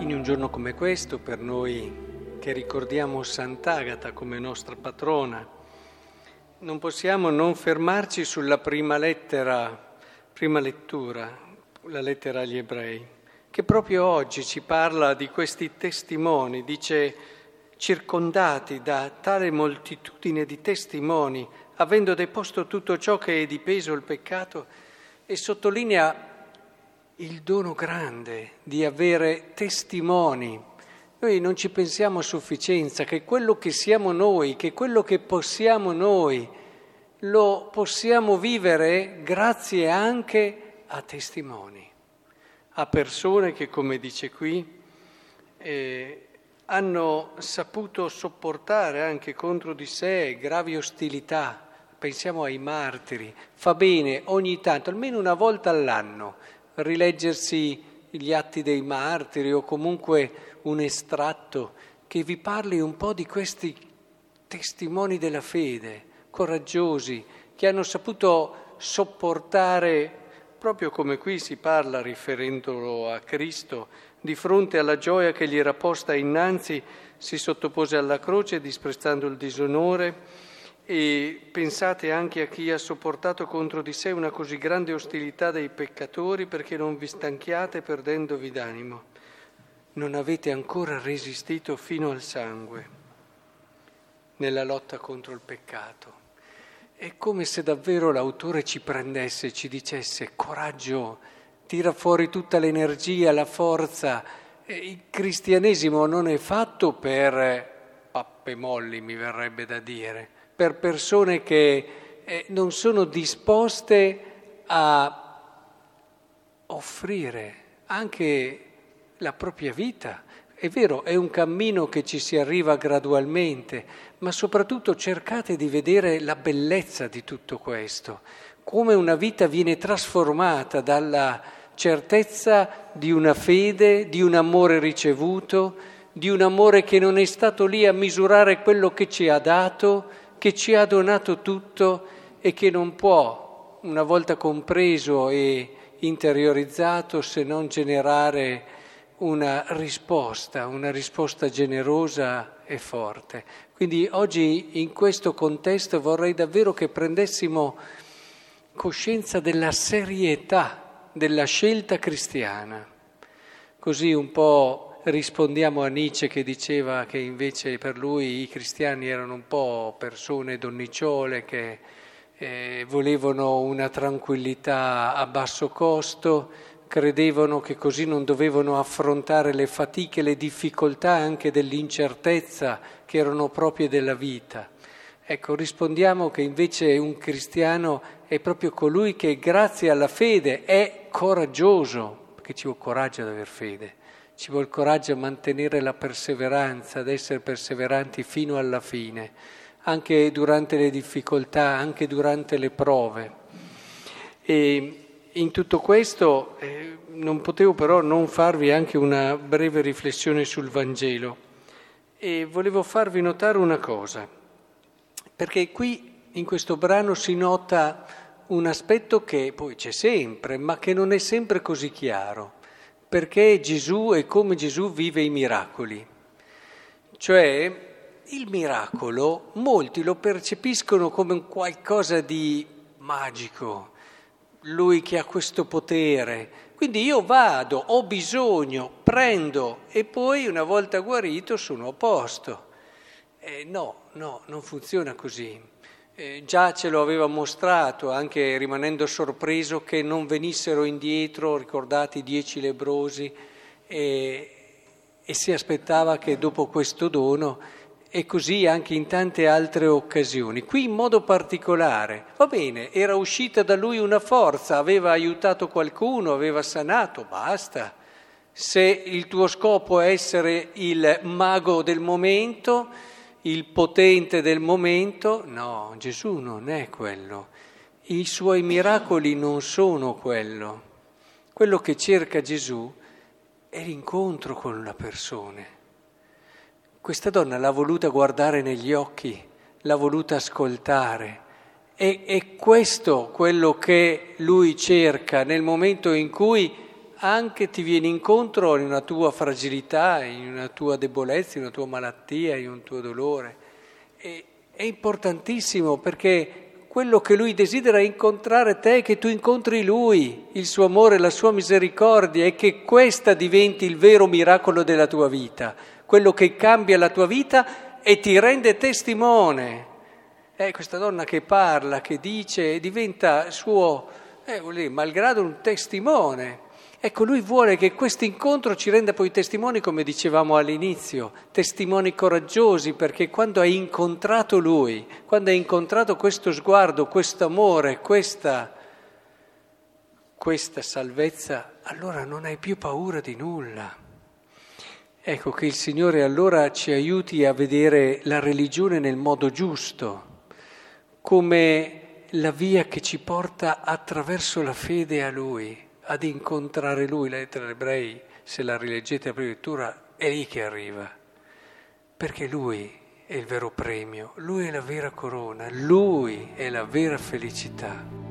In un giorno come questo, per noi che ricordiamo Sant'Agata come nostra patrona, non possiamo non fermarci sulla prima lettura, la lettera agli Ebrei, che proprio oggi ci parla di questi testimoni, dice circondati da tale moltitudine di testimoni, avendo deposto tutto ciò che è di peso il peccato, e sottolinea il dono grande di avere testimoni. Noi non ci pensiamo a sufficienza che quello che siamo noi, che quello che possiamo noi, lo possiamo vivere grazie anche a testimoni, a persone che, come dice qui, hanno saputo sopportare anche contro di sé gravi ostilità. Pensiamo ai martiri. Fa bene ogni tanto, almeno una volta all'anno, rileggersi gli atti dei martiri o comunque un estratto che vi parli un po' di questi testimoni della fede, coraggiosi, che hanno saputo sopportare, proprio come qui si parla riferendolo a Cristo, di fronte alla gioia che gli era posta innanzi, si sottopose alla croce disprezzando il disonore. E pensate anche a chi ha sopportato contro di sé una così grande ostilità dei peccatori, perché non vi stanchiate perdendovi d'animo. Non avete ancora resistito fino al sangue nella lotta contro il peccato. È come se davvero l'autore ci prendesse e ci dicesse: coraggio, tira fuori tutta l'energia, la forza. Il cristianesimo non è fatto per pappe molli, mi verrebbe da dire, per persone che non sono disposte a offrire anche la propria vita. È vero, è un cammino che ci si arriva gradualmente, ma soprattutto cercate di vedere la bellezza di tutto questo, come una vita viene trasformata dalla certezza di una fede, di un amore ricevuto, di un amore che non è stato lì a misurare quello che ci ha dato, che ci ha donato tutto e che non può, una volta compreso e interiorizzato, se non generare una risposta generosa e forte. Quindi oggi in questo contesto vorrei davvero che prendessimo coscienza della serietà della scelta cristiana. Così un po' rispondiamo a Nietzsche, che diceva che invece per lui i cristiani erano un po' persone donnicciole che volevano una tranquillità a basso costo, credevano che così non dovevano affrontare le fatiche, le difficoltà anche dell'incertezza che erano proprie della vita. Ecco, rispondiamo che invece un cristiano è proprio colui che grazie alla fede è coraggioso, perché ci vuole coraggio ad aver fede. Ci vuole coraggio a mantenere la perseveranza, ad essere perseveranti fino alla fine, anche durante le difficoltà, anche durante le prove. E in tutto questo non potevo però non farvi anche una breve riflessione sul Vangelo, e volevo farvi notare una cosa, perché qui in questo brano si nota un aspetto che poi c'è sempre, ma che non è sempre così chiaro. Perché Gesù e come Gesù vive i miracoli. Cioè, il miracolo molti lo percepiscono come un qualcosa di magico, lui che ha questo potere. Quindi io vado, ho bisogno, prendo e poi una volta guarito sono a posto. No, non funziona così. Già ce lo aveva mostrato, anche rimanendo sorpreso che non venissero indietro, ricordate, i 10 lebbrosi, e si aspettava che dopo questo dono, e così anche in tante altre occasioni. Qui in modo particolare, va bene, era uscita da lui una forza, aveva aiutato qualcuno, aveva sanato, basta. Se il tuo scopo è essere il mago del momento, il potente del momento, no, Gesù non è quello. I suoi miracoli non sono quello. Quello che cerca Gesù è l'incontro con la persona. Questa donna l'ha voluta guardare negli occhi, l'ha voluta ascoltare. È questo quello che lui cerca nel momento in cui anche ti viene incontro in una tua fragilità, in una tua debolezza, in una tua malattia, in un tuo dolore. E, è importantissimo, perché quello che lui desidera è incontrare te, che tu incontri lui, il suo amore, la sua misericordia, e che questa diventi il vero miracolo della tua vita, quello che cambia la tua vita e ti rende testimone. Questa donna che parla, che dice, diventa suo, malgrado, un testimone. Ecco, lui vuole che questo incontro ci renda poi testimoni, come dicevamo all'inizio, testimoni coraggiosi, perché quando hai incontrato lui, quando hai incontrato questo sguardo, questo amore, questa salvezza, allora non hai più paura di nulla. Ecco, che il Signore allora ci aiuti a vedere la religione nel modo giusto, come la via che ci porta attraverso la fede a lui, ad incontrare lui. La lettera agli Ebrei, se la rileggete a prima lettura, è lì che arriva, perché lui è il vero premio, lui è la vera corona, lui è la vera felicità.